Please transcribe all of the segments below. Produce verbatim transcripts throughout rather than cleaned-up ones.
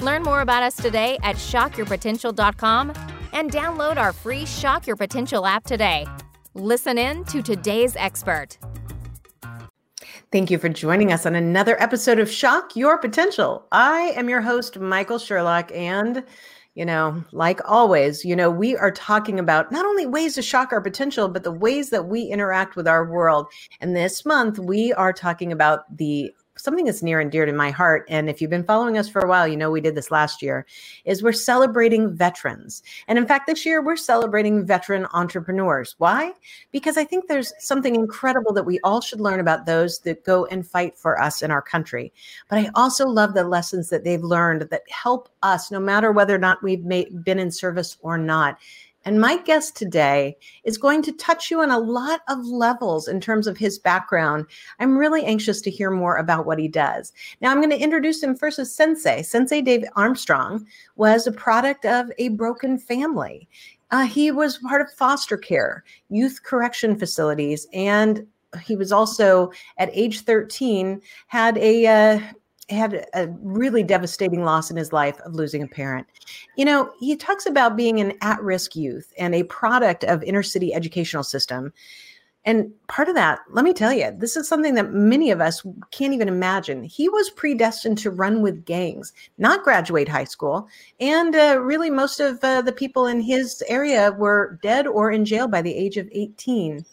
Learn more about us today at shock your potential dot com and download our free Shock Your Potential app today. Listen in to today's expert. Thank you for joining us on another episode of Shock Your Potential. I am your host, Michael Sherlock, and you know, like always, you know, we are talking about not only ways to shock our potential, but the ways that we interact with our world. And this month, we are talking about the something that's near and dear to my heart. And if you've been following us for a while, you know, we did this last year, is we're celebrating veterans. And in fact, this year we're celebrating veteran entrepreneurs. Why? Because I think there's something incredible that we all should learn about those that go and fight for us in our country. But I also love the lessons that they've learned that help us, no matter whether or not we've made, been in service or not. And my guest today is going to touch you on a lot of levels in terms of his background. I'm really anxious to hear more about what he does. Now, I'm going to introduce him first as Sensei. Sensei David Armstrong was a product of a broken family. Uh, he was part of foster care, youth correction facilities, and he was also, at age thirteen, had a... Uh, had a really devastating loss in his life of losing a parent. You know, he talks about being an at-risk youth and a product of inner city educational system. And part of that, let me tell you, this is something that many of us can't even imagine. He was predestined to run with gangs, not graduate high school. And uh, really most of uh, the people in his area were dead or in jail by the age of eighteen.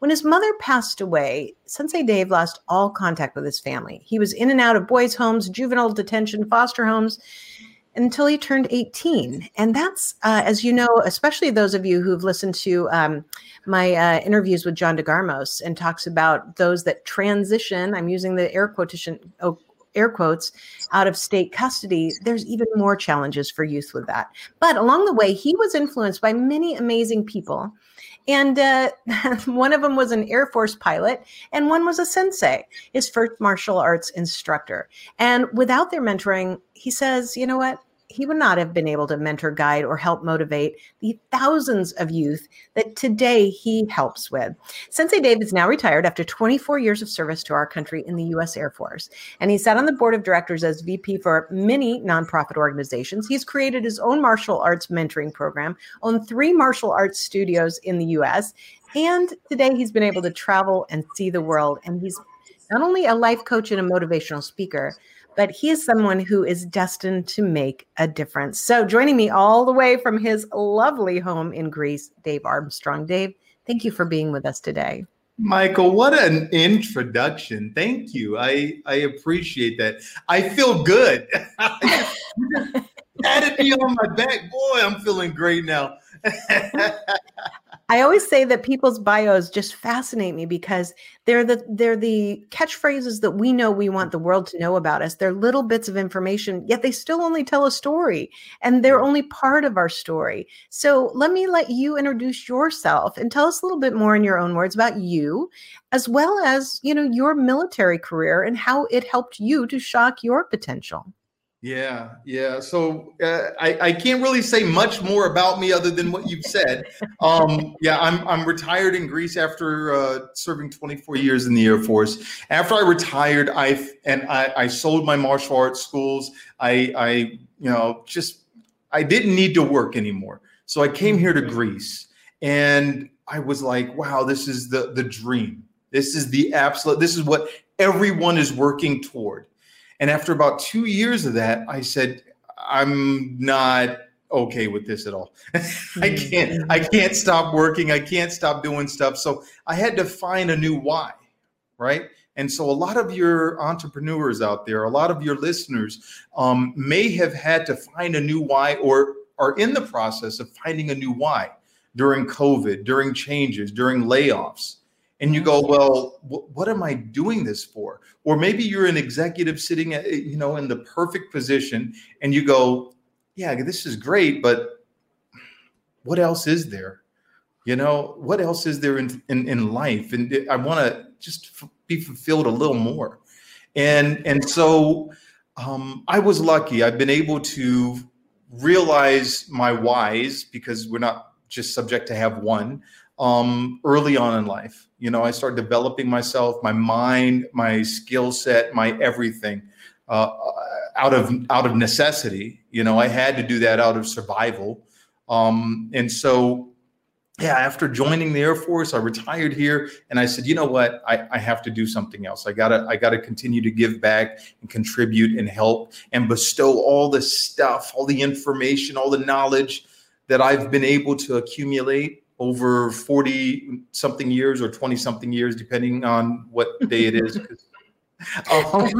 When his mother passed away, Sensei Dave lost all contact with his family. He was in and out of boys' homes, juvenile detention, foster homes, until he turned eighteen. And that's, uh, as you know, especially those of you who've listened to um, my uh, interviews with John DeGarmos and talks about those that transition, I'm using the air quotation, oh, air quotes, out of state custody, there's even more challenges for youth with that. But along the way, he was influenced by many amazing people. And uh, one of them was an Air Force pilot, and one was a sensei, his first martial arts instructor. And without their mentoring, he says, you know what? He would not have been able to mentor, guide, or help motivate the thousands of youth that today he helps with. Sensei Dave is now retired after twenty-four years of service to our country in the U S Air Force. And he sat on the board of directors as V P for many nonprofit organizations. He's created his own martial arts mentoring program, owned three martial arts studios in the U S. And today he's been able to travel and see the world. And he's not only a life coach and a motivational speaker, but he is someone who is destined to make a difference. So joining me all the way from his lovely home in Greece, Dave Armstrong. Dave, thank you for being with us today. Michael, what an introduction. Thank you. I, I appreciate that. I feel good. Patted me on my back. Boy, I'm feeling great now. I always say that people's bios just fascinate me because they're the they're the catchphrases that we know we want the world to know about us. They're little bits of information, yet they still only tell a story, and they're only part of our story. So let me let you introduce yourself and tell us a little bit more in your own words about you, as well as, you know, your military career and how it helped you to shock your potential. Yeah, yeah. So uh, I, I can't really say much more about me other than what you've said. Um, yeah, I'm I'm retired in Greece after uh, serving twenty-four years in the Air Force. After I retired, I and I, I sold my martial arts schools. I I you know just I didn't need to work anymore. So I came here to Greece, and I was like, wow, this is the the dream. This is the absolute. This is what everyone is working toward. And after about two years of that, I said, I'm not okay with this at all. I can't, I can't stop working. I can't stop doing stuff. So I had to find a new why, right? And so a lot of your entrepreneurs out there, a lot of your listeners um, may have had to find a new why or are in the process of finding a new why during COVID, during changes, during layoffs. And you go, well, what am I doing this for? Or maybe you're an executive sitting at, you know, in the perfect position, and you go, yeah, this is great, but what else is there? You know, what else is there in, in, in life? And I want to just f- be fulfilled a little more. And, and so um, I was lucky. I've been able to realize my whys, because we're not just subject to have one. Um, early on in life, you know, I started developing myself, my mind, my skill set, my everything, uh, out of, out of necessity. You know, I had to do that out of survival. Um, and so, yeah, after joining the Air Force, I retired here, and I said, you know what, I, I have to do something else. I gotta, I gotta continue to give back and contribute and help and bestow all the stuff, all the information, all the knowledge that I've been able to accumulate over forty something years or twenty something years, depending on what day it is. um,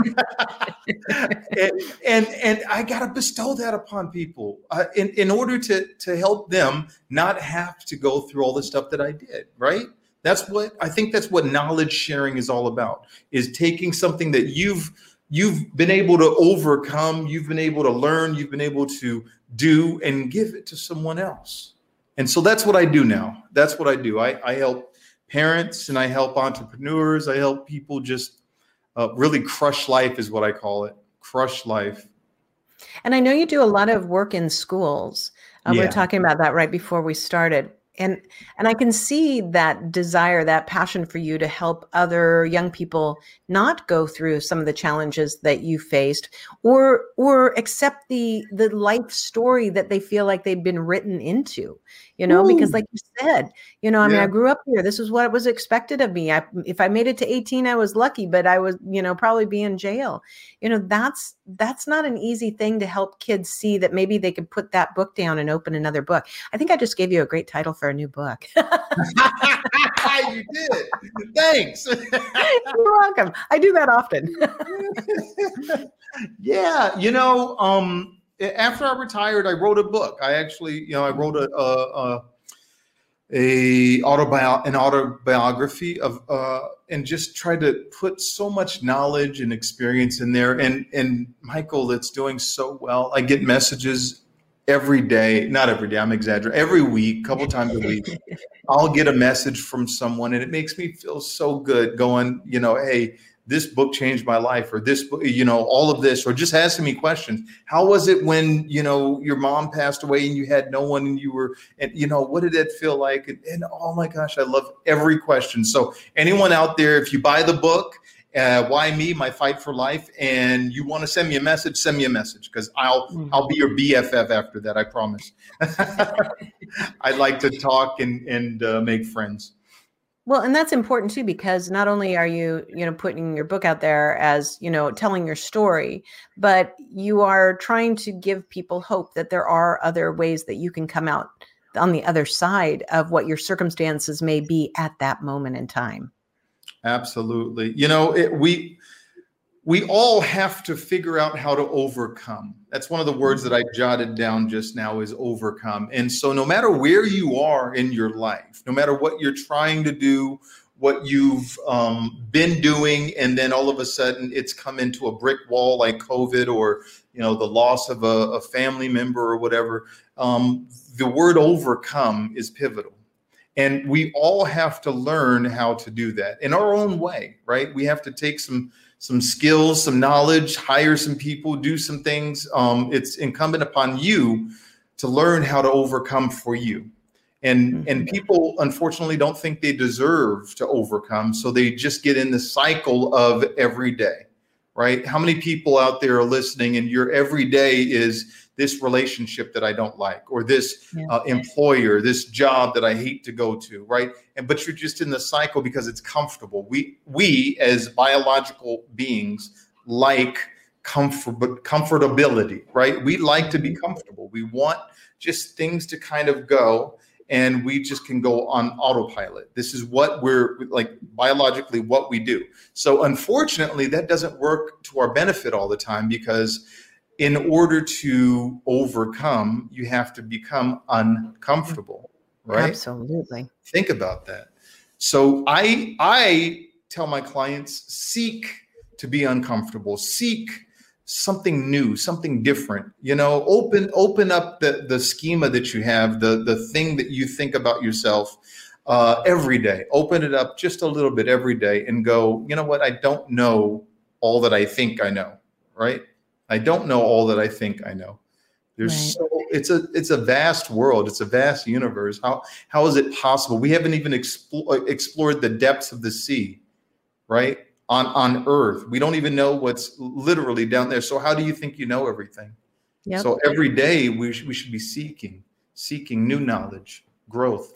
and, and, and I got to bestow that upon people uh, in, in order to, to help them not have to go through all the stuff that I did. Right. That's what, I think that's what knowledge sharing is all about, is taking something that you've, you've been able to overcome, you've been able to learn, you've been able to do, and give it to someone else. And so that's what I do now. That's what I do. I, I help parents, and I help entrepreneurs. I help people just uh, really crush life, is what I call it. Crush life. And I know you do a lot of work in schools. Uh, yeah. We were talking about that right before we started. And, and I can see that desire, that passion for you to help other young people not go through some of the challenges that you faced, or or accept the the life story that they feel like they've been written into, you know, Ooh. because like you said, you know, I yeah. mean, I grew up here. This is what was expected of me. I, if I made it to eighteen, I was lucky, but I was, you know, probably be in jail. You know, that's that's not an easy thing to help kids see that maybe they could put that book down and open another book. I think I just gave you a great title for a new book. You did. Thanks. You're welcome. I do that often. Yeah. You know, um, after I retired, I wrote a book. I actually, you know, I wrote a, a, a autobi- an autobiography of, uh, and just tried to put so much knowledge and experience in there. And, and Michael, it's doing so well. I get messages every day, not every day, I'm exaggerating, every week, a couple times a week, I'll get a message from someone, and it makes me feel so good going, you know, hey, this book changed my life, or this book, you know, all of this, or just asking me questions. How was it when, you know, your mom passed away and you had no one, and you were, and you know, what did it feel like? And, and oh my gosh, I love every question. So anyone out there, if you buy the book, Uh, why me? My fight for life. And you want to send me a message? Send me a message, because I'll mm-hmm. I'll be your B F F after that. I promise. I like to talk and and uh, make friends. Well, and that's important too, because not only are you you know putting your book out there as you know telling your story, but you are trying to give people hope that there are other ways that you can come out on the other side of what your circumstances may be at that moment in time. Absolutely. You know, it, we we all have to figure out how to overcome. That's one of the words that I jotted down just now, is overcome. And so no matter where you are in your life, no matter what you're trying to do, what you've um, been doing, and then all of a sudden it's come into a brick wall like COVID, or, you know, the loss of a, a family member or whatever, um, the word overcome is pivotal. And we all have to learn how to do that in our own way, right? We have to take some some skills, some knowledge, hire some people, do some things. Um, it's incumbent upon you to learn how to overcome for you. And, mm-hmm. and people, unfortunately, don't think they deserve to overcome. So they just get in the cycle of every day, right? How many people out there are listening, and your every day is this relationship that I don't like, or this yeah. uh, employer, this job that I hate to go to, right? And but you're just in the cycle because it's comfortable. We we as biological beings like comfort, comfortability, right? We like to be comfortable. We want just things to kind of go, and we just can go on autopilot. This is what we're like biologically what we do. So unfortunately, that doesn't work to our benefit all the time, because in order to overcome, you have to become uncomfortable, right? Absolutely. Think about that. So I, I tell my clients, seek to be uncomfortable, seek something new, something different, you know, open, open up the, the schema that you have, the, the thing that you think about yourself uh, every day, open it up just a little bit every day and go, you know what? I don't know all that I think I know, right? I don't know all that I think I know. There's right. so it's a, it's a vast world. It's a vast universe. How, how is it possible? We haven't even expo- explored the depths of the sea, right? On, on earth. We don't even know what's literally down there. So how do you think you know everything? Yep. So every day we, sh- we should be seeking, seeking new knowledge, growth.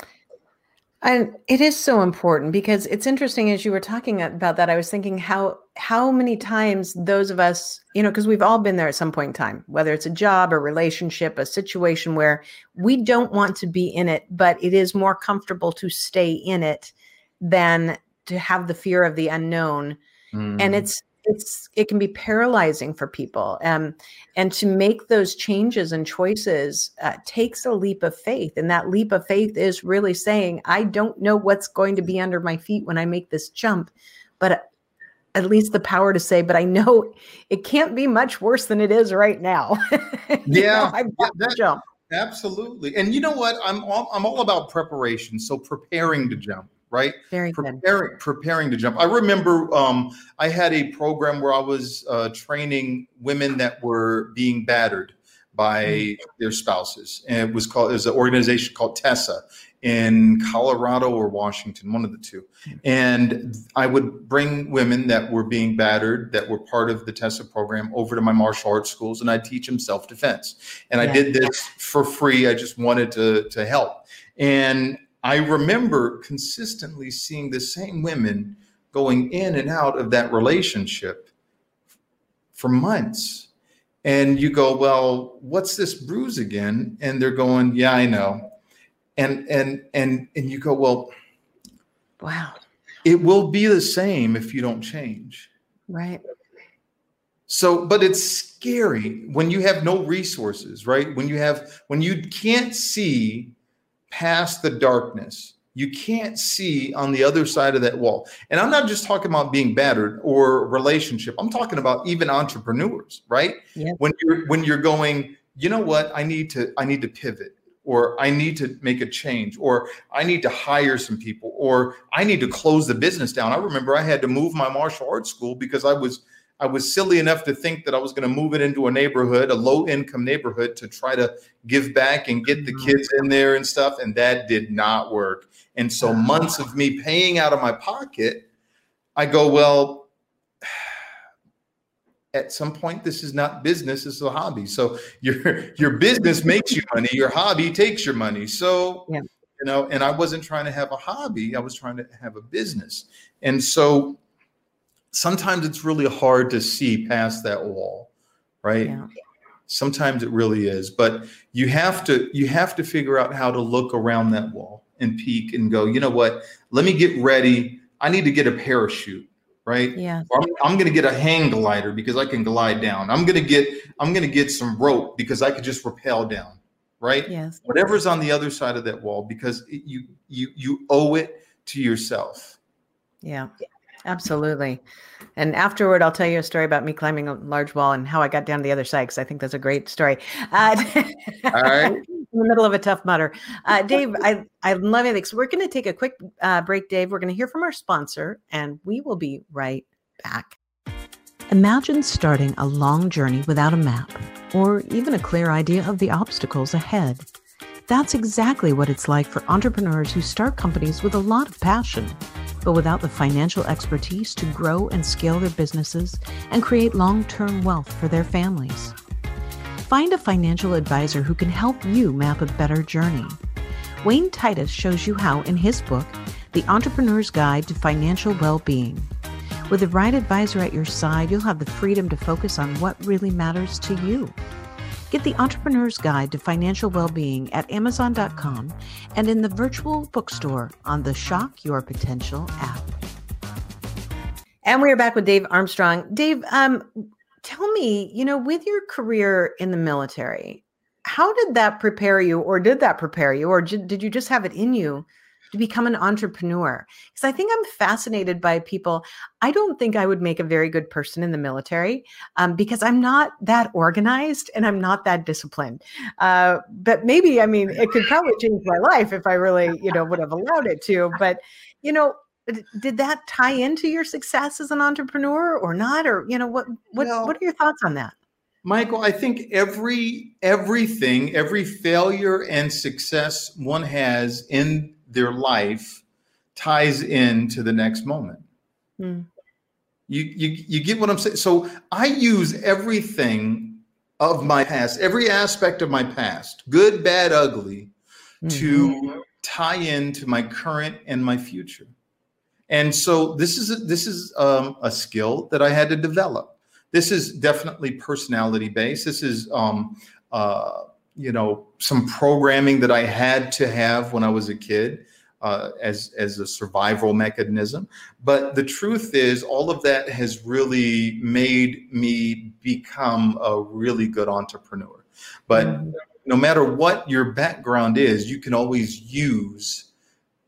And it is so important, because it's interesting, as you were talking about that, I was thinking how, how many times those of us, you know, because we've all been there at some point in time, whether it's a job, a relationship, a situation where we don't want to be in it, but it is more comfortable to stay in it than to have the fear of the unknown. Mm. And it's, it's, it can be paralyzing for people. Um, and to make those changes and choices uh, takes a leap of faith. And that leap of faith is really saying, I don't know what's going to be under my feet when I make this jump, but at least the power to say, but I know it can't be much worse than it is right now. Yeah. I've got to jump. Absolutely. And you know what? I'm all, I'm all about preparation. So preparing to jump. Right. Very good. Preparing, preparing to jump. I remember um, I had a program where I was uh, training women that were being battered by mm-hmm. their spouses. And it was called, it was an organization called Tessa in Colorado or Washington, one of the two. Mm-hmm. And I would bring women that were being battered, that were part of the Tessa program, over to my martial arts schools, and I'd teach them self-defense. And yeah. I did this for free. I just wanted to, to help. And I remember consistently seeing the same women going in and out of that relationship for months. And you go, well, what's this bruise again? And they're going, yeah, I know. And and and and you go, well, wow, it will be the same if you don't change. Right. So, but it's scary when you have no resources, right? When you have, when you can't see past the darkness, you can't see on the other side of that wall. And I'm not just talking about being battered or relationship. I'm talking about even entrepreneurs, right? Yep. When you're, when you're going, you know what, I need to, I need to pivot, or I need to make a change, or I need to hire some people, or I need to close the business down. I remember I had to move my martial arts school because I was, I was silly enough to think that I was going to move it into a neighborhood, a low-income neighborhood, to try to give back and get the kids in there and stuff. And that did not work. And so months of me paying out of my pocket, I go, well, at some point, this is not business, it's a hobby. So your, your business makes you money, your hobby takes your money. So, yeah. you know, and I wasn't trying to have a hobby, I was trying to have a business. And so sometimes it's really hard to see past that wall, right? Yeah. Sometimes it really is, but you have to, you have to figure out how to look around that wall and peek and go, you know what, let me get ready. I need to get a parachute, right? Yeah. Or I'm, I'm going to get a hang glider because I can glide down. I'm going to get, I'm going to get some rope because I could just rappel down, right? Yes. Whatever's on the other side of that wall, because it, you, you, you owe it to yourself. Yeah. Absolutely. And afterward, I'll tell you a story about me climbing a large wall and how I got down to the other side, because I think that's a great story. Uh, All right. In the middle of a tough mudder. Uh, Dave, I, I love it. We're going to take a quick uh, break, Dave. We're going to hear from our sponsor, and we will be right back. Imagine starting a long journey without a map or even a clear idea of the obstacles ahead. That's exactly what it's like for entrepreneurs who start companies with a lot of passion, but without the financial expertise to grow and scale their businesses and create long-term wealth for their families. Find a financial advisor who can help you map a better journey. Wayne Titus shows you how in his book, The Entrepreneur's Guide to Financial Well-Being. With the right advisor at your side, you'll have the freedom to focus on what really matters to you. Get the Entrepreneur's Guide to Financial Wellbeing at Amazon dot com and in the virtual bookstore on the Shock Your Potential app. And we are back with Dave Armstrong. Dave, um, tell me, you know, with your career in the military, how did that prepare you, or did that prepare you, or did you just have it in you to become an entrepreneur? Because I think I'm fascinated by people. I don't think I would make a very good person in the military um, because I'm not that organized and I'm not that disciplined. Uh, but maybe, I mean, it could probably change my life if I really, you know, would have allowed it to. But, you know, did that tie into your success as an entrepreneur or not? Or, you know, what, what, no. what are your thoughts on that? Michael, I think every everything, every failure and success one has in their life ties into the next moment. Mm. You, you, you get what I'm saying? So I use everything of my past, every aspect of my past, good, bad, ugly, mm-hmm. to tie into my current and my future. And so this is a, this is um, a skill that I had to develop. This is definitely personality based. This is, um, uh, you know, some programming that I had to have when I was a kid uh, as, as a survival mechanism. But the truth is all of that has really made me become a really good entrepreneur. But mm-hmm. no matter what your background is, you can always use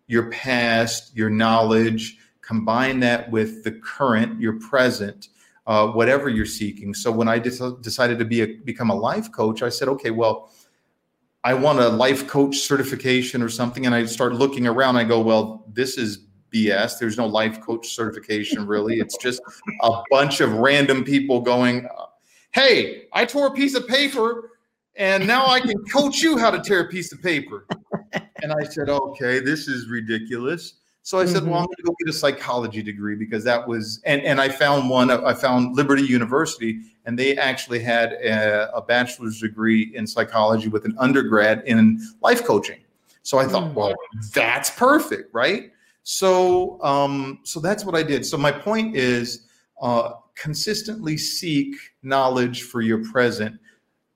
your past, your knowledge, combine that with the current, your present, Uh, whatever you're seeking. So when I de- decided to be a, become a life coach, I said, okay, well, I want a life coach certification or something. And I start looking around. I go, well, this is B S. There's no life coach certification, really. It's just a bunch of random people going, hey, I tore a piece of paper and now I can coach you how to tear a piece of paper. And I said, okay, this is ridiculous. So I said, well, I'm going to go get a psychology degree because that was, and, and I found one, I found Liberty University, and they actually had a, a bachelor's degree in psychology with an undergrad in life coaching. So I thought, well, that's perfect, right? So, um, so that's what I did. So my point is uh, consistently seek knowledge for your present,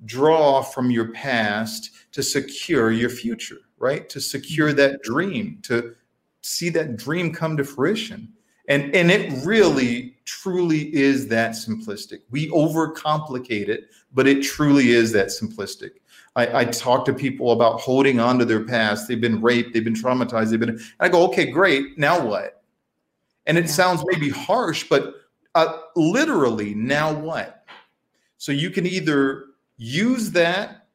draw from your past to secure your future, right? To secure that dream, to see that dream come to fruition. And, and it really, truly is that simplistic. We overcomplicate it, but it truly is that simplistic. I, I talk to people about holding on to their past. They've been raped. They've been traumatized. They've been, and I go, okay, great. Now what? And it sounds maybe harsh, but uh, literally now what? So you can either use that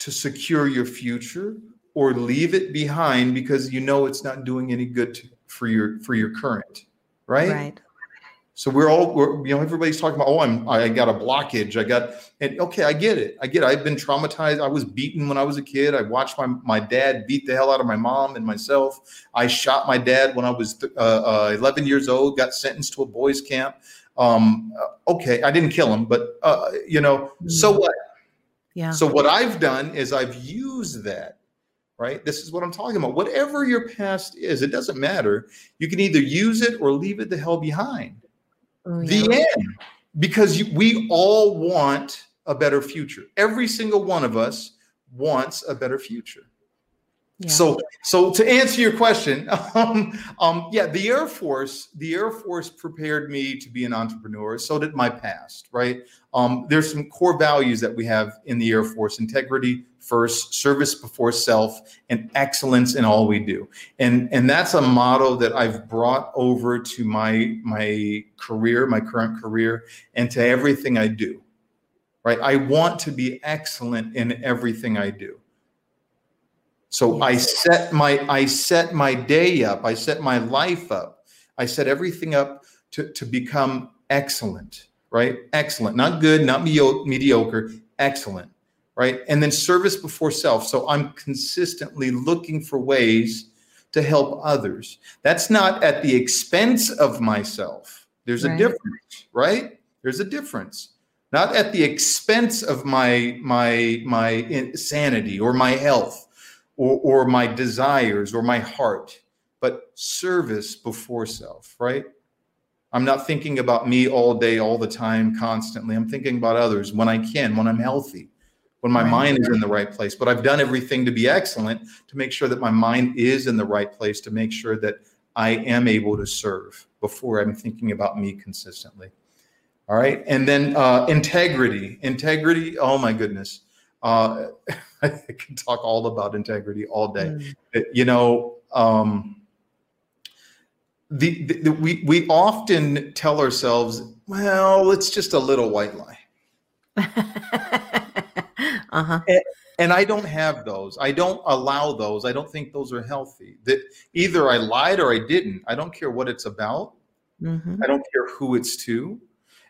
to secure your future or leave it behind because you know it's not doing any good to, for your for your current, right? Right. So we're all we're, you know everybody's talking about, oh, I'm I got a blockage, I got and okay, I get it, I get it. I've been traumatized. I was beaten when I was a kid. I watched my my dad beat the hell out of my mom and myself. I shot my dad when I was th- uh, uh, eleven years old. Got sentenced to a boys' camp. Um, okay, I didn't kill him, but uh, you know, so what? Yeah. So what I've done is I've used that. Right? This is what I'm talking about. Whatever your past is, it doesn't matter. You can either use it or leave it the hell behind. Oh, yeah. The end. Because you, we all want a better future. Every single one of us wants a better future. Yeah. So, so to answer your question, um, um, yeah, the Air Force, the Air Force prepared me to be an entrepreneur. So did my past, right? Um, there's some core values that we have in the Air Force: integrity first, service before self, and excellence in all we do. And and that's a motto that I've brought over to my my career, my current career, and to everything I do. Right? I want to be excellent in everything I do. So I set my I set my day up. I set my life up. I set everything up to, to become excellent, right? Excellent, not good, not mediocre, excellent, right? And then service before self. So I'm consistently looking for ways to help others. That's not at the expense of myself. There's a difference, right? There's a difference. Not at the expense of my my my sanity or my health. Or, or my desires or my heart, but service before self, right? I'm not thinking about me all day, all the time, constantly. I'm thinking about others when I can, when I'm healthy, when my mind is in the right place. But I've done everything to be excellent to make sure that my mind is in the right place, to make sure that I am able to serve before I'm thinking about me consistently. All right. And then uh, integrity, integrity. Oh, my goodness. Uh, I can talk all about integrity all day. Mm. You know, Um, the, the, the we we often tell ourselves, well, it's just a little white lie. uh-huh. And, and I don't have those. I don't allow those. I don't think those are healthy. That either I lied or I didn't. I don't care what it's about. Mm-hmm. I don't care who it's to.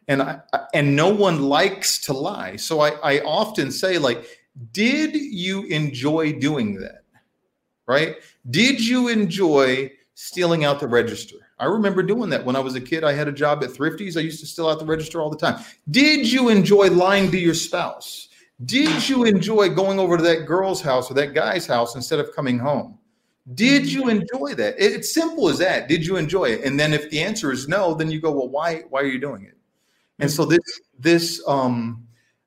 And I, and no one likes to lie. So I, I often say, like, did you enjoy doing that? Right? Did you enjoy stealing out the register? I remember doing that when I was a kid. I had a job at Thrifty's. I used to steal out the register all the time. Did you enjoy lying to your spouse? Did you enjoy going over to that girl's house or that guy's house instead of coming home? Did you enjoy that? It's simple as that. Did you enjoy it? And then if the answer is no, then you go, well, why, why are you doing it? And so this this um,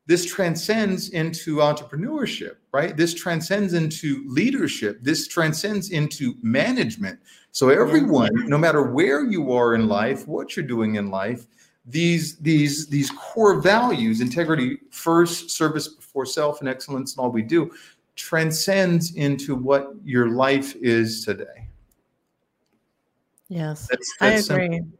this transcends into entrepreneurship, right? This transcends into leadership. This transcends into management. So everyone, no matter where you are in life, what you're doing in life, these these these core values, integrity first, service before self, and excellence in all we do, transcends into what your life is today. Yes, that's, that's I agree. Simple.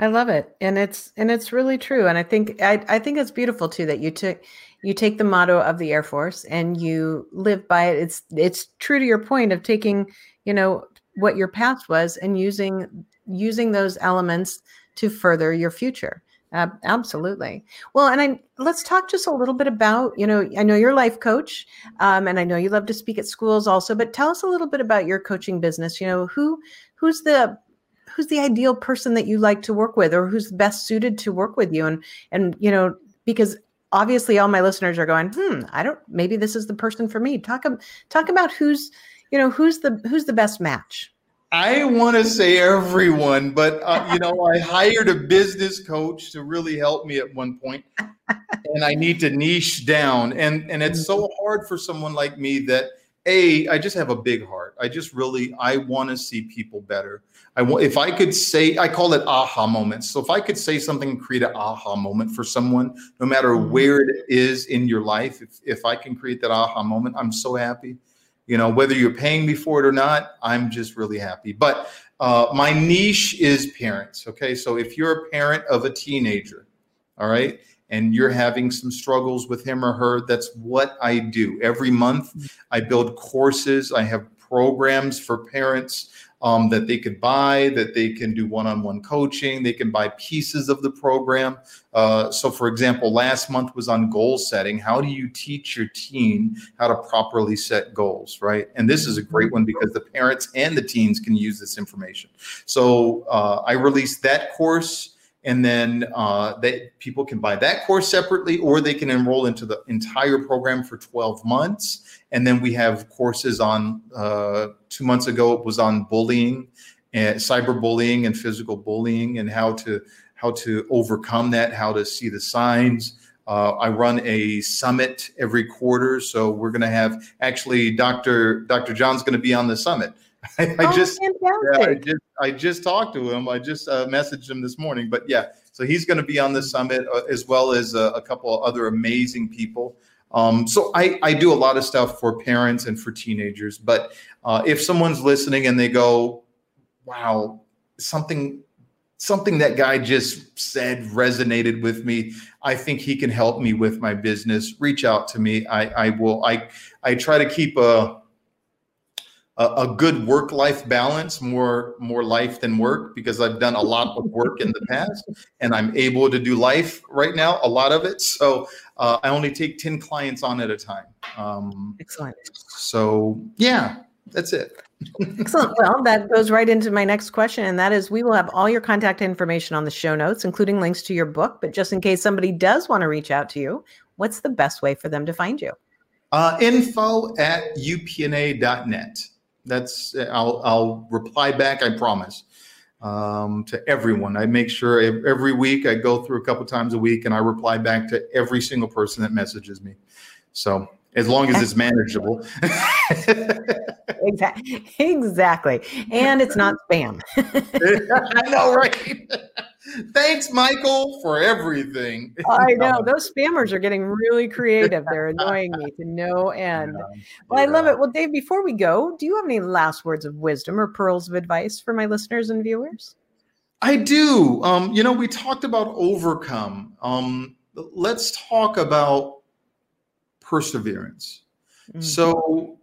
I love it. And it's, and it's really true. And I think, I, I think it's beautiful too, that you took, you take the motto of the Air Force and you live by it. It's, it's true to your point of taking, you know, what your past was and using, using those elements to further your future. Uh, absolutely. Well, and I, let's talk just a little bit about, you know, I know you're a life coach, um, and I know you love to speak at schools also, but tell us a little bit about your coaching business. You know, who, who's the, who's the ideal person that you like to work with, or who's best suited to work with you? And, and, you know, because obviously all my listeners are going, Hmm, I don't, maybe this is the person for me. Talk, talk about who's, you know, who's the, who's the best match. I want to say everyone, but uh, you know, I hired a business coach to really help me at one point, and I need to niche down. And, and it's so hard for someone like me that, A, I just have a big heart. I just really, I want to see people better. I want, if I could say, I call it aha moments. So if I could say something and create an aha moment for someone, no matter where it is in your life, if, if I can create that aha moment, I'm so happy. You know, whether you're paying me for it or not, I'm just really happy. But uh, my niche is parents. Okay. So if you're a parent of a teenager, all right, and you're having some struggles with him or her, that's what I do. Every month I build courses. I have programs for parents um, that they could buy, that they can do one-on-one coaching. They can buy pieces of the program. Uh, so for example, last month was on goal setting. How do you teach your teen how to properly set goals, right? And this is a great one because the parents and the teens can use this information. So uh, I released that course. And then uh, that people can buy that course separately, or they can enroll into the entire program for twelve months. And then we have courses on uh, two months ago, it was on bullying and cyberbullying and physical bullying and how to how to overcome that, how to see the signs. Uh, I run a summit every quarter. So we're going to have actually Doctor Doctor John's going to be on the summit. I, I, oh, just, yeah, I just I just talked to him. I just uh, messaged him this morning. But yeah, so he's going to be on the summit uh, as well as uh, a couple of other amazing people. Um, so I, I do a lot of stuff for parents and for teenagers. But uh, if someone's listening and they go, wow, something something that guy just said resonated with me, I think he can help me with my business, reach out to me. I, I will. I, I try to keep a... a good work-life balance, more more life than work, because I've done a lot of work in the past and I'm able to do life right now, a lot of it. So uh, I only take ten clients on at a time. Um, Excellent. So yeah, that's it. Excellent. Well, that goes right into my next question. And that is, we will have all your contact information on the show notes, including links to your book. But just in case somebody does want to reach out to you, what's the best way for them to find you? Uh, info at U P N A dot net. That's I'll, I'll reply back. I promise um, to everyone. I make sure every week I go through a couple times a week and I reply back to every single person that messages me. So as long as it's manageable. Exactly. Exactly. And it's not spam. I know, right? Thanks, Michael, for everything. I know. Those spammers are getting really creative. They're annoying me to no end. Yeah, well, yeah. I love it. Well, Dave, before we go, do you have any last words of wisdom or pearls of advice for my listeners and viewers? I do. Um, you know, we talked about overcome. Um, let's talk about perseverance. Mm-hmm. So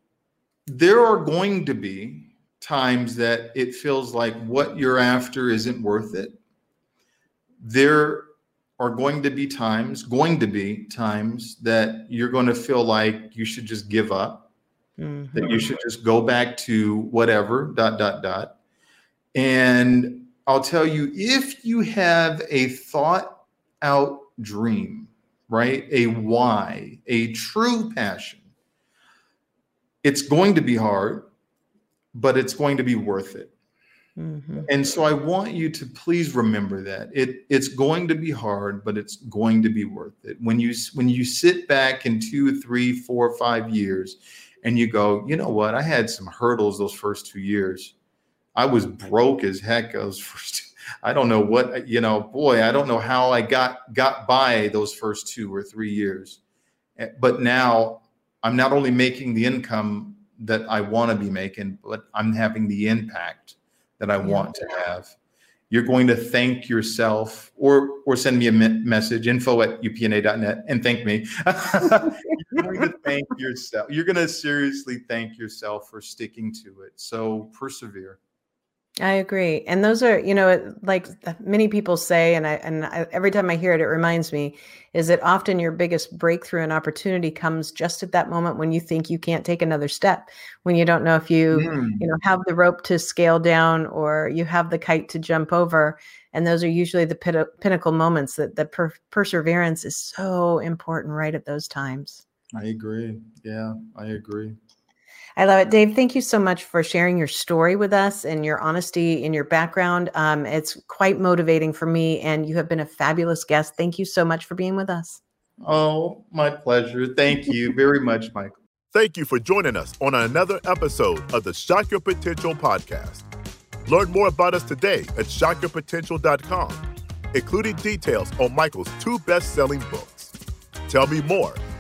there are going to be times that it feels like what you're after isn't worth it. There are going to be times, going to be times that you're going to feel like you should just give up, mm-hmm. that you should just go back to whatever, dot, dot, dot. And I'll tell you, if you have a thought out dream, right? A why, a true passion, it's going to be hard, but it's going to be worth it. Mm-hmm. And so I want you to please remember that it it's going to be hard, but it's going to be worth it. When you, when you sit back in two, three, four, five years and you go, you know what? I had some hurdles those first two years. I was broke as heck. Those first, I don't know what, you know, boy, I don't know how I got, got by those first two or three years. But now I'm not only making the income that I want to be making, but I'm having the impact that I want to have. You're going to thank yourself, or or send me a me- message, info at u p n a dot net, and thank me. You're going to thank yourself. You're going to seriously thank yourself for sticking to it. So persevere. I agree. And those are, you know, like many people say, and I, and I, every time I hear it, it reminds me, is that often your biggest breakthrough and opportunity comes just at that moment when you think you can't take another step, when you don't know if you, mm. you know, have the rope to scale down or you have the kite to jump over. And those are usually the pit- pinnacle moments that the per- perseverance is so important right at those times. I agree. Yeah, I agree. I love it. Dave, thank you so much for sharing your story with us and your honesty and your background. Um, it's quite motivating for me, and you have been a fabulous guest. Thank you so much for being with us. Oh, my pleasure. Thank you very much, Michael. Thank you for joining us on another episode of the Shock Your Potential podcast. Learn more about us today at shock your potential dot com, including details on Michael's two best-selling books. Tell Me More: